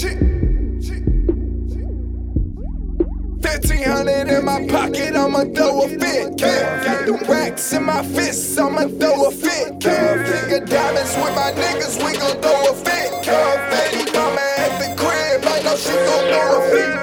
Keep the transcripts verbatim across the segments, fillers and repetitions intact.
fifteen hundred in my pocket, I'ma throw a fit. Got the racks in my fists, I'ma throw a fit. Finger diamonds with my niggas, we gon' throw a fit. Fatty mama at the crib, I know she gon' throw a fit.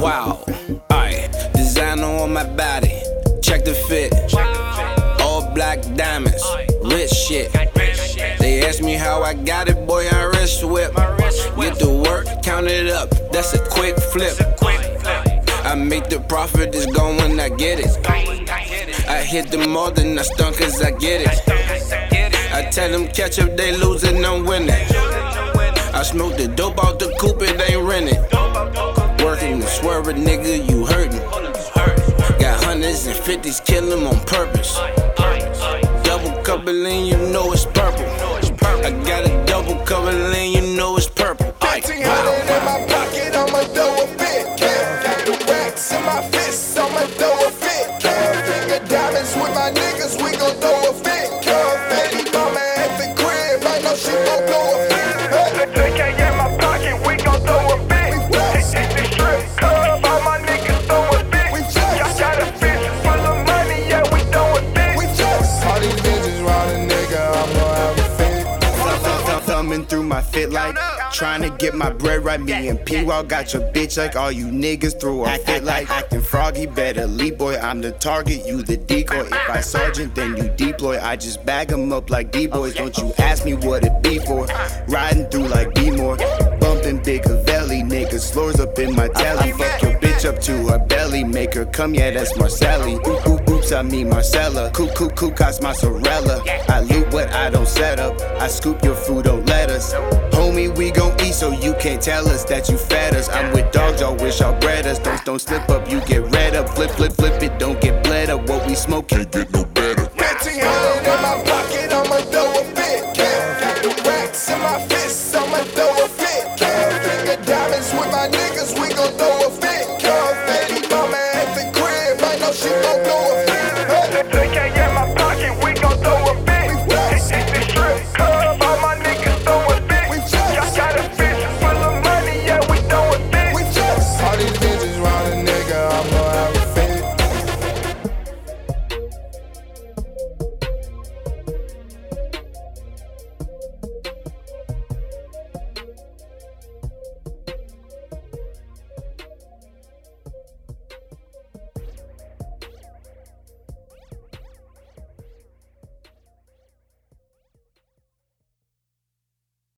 Wow, alright, designer on my body, check the fit, all black diamonds, rich shit. They ask me how I got it, boy, I wrist whip. Get to work, count it up, that's a quick flip. I make the profit, it's gone when I get it. I hit them more than I stunk cause I get it. I tell them catch up, they losing, I'm winning. I smoke the dope out the coupe, it ain't renting. Working and swerving, nigga, you hurtin'. Got hundreds and fifties, kill 'em on purpose. Double coupling, you know it's purple. I got a double coupling, you know it's purple. fifteen hundred in my pocket, I'ma throw a fit. Got the racks in my fists, I'ma throw a fit. Finger diamonds with my niggas, we gon' throw a fit. Fatty mama at the crib, I know she gon' blow a fit. Through my fit like trying to get my bread right. Me and P Wild got your bitch like all you niggas through a fit like acting froggy. Better leave, boy. I'm the target, you the decoy. If I sergeant, then you deploy. I just bag 'em up like D-boys. Don't you ask me what it be for. Riding through like B-more. Bumping big Avelli, niggas slurs up in my telly. Fuck your bitch up to her belly. Make her come, yeah, that's Marcelli. Ooh, ooh, oops, I mean Marcella. Coop, coop, coop, cost mozzarella. I loot what I don't set up. I scoop your food, don't let us. Homie, we gon' eat so you can't tell us that you fed us. I'm with dogs, y'all wish y'all bred us. Don't, don't slip up, you get red up. Flip, flip, flip it, don't get bled up. What we smoke can't get no better. fifteen hundred in my pocket, I'ma throw a fit. Got the racks in my fists, I'ma throw a fit. Finger diamonds with my niggas, we gon' throw a fit.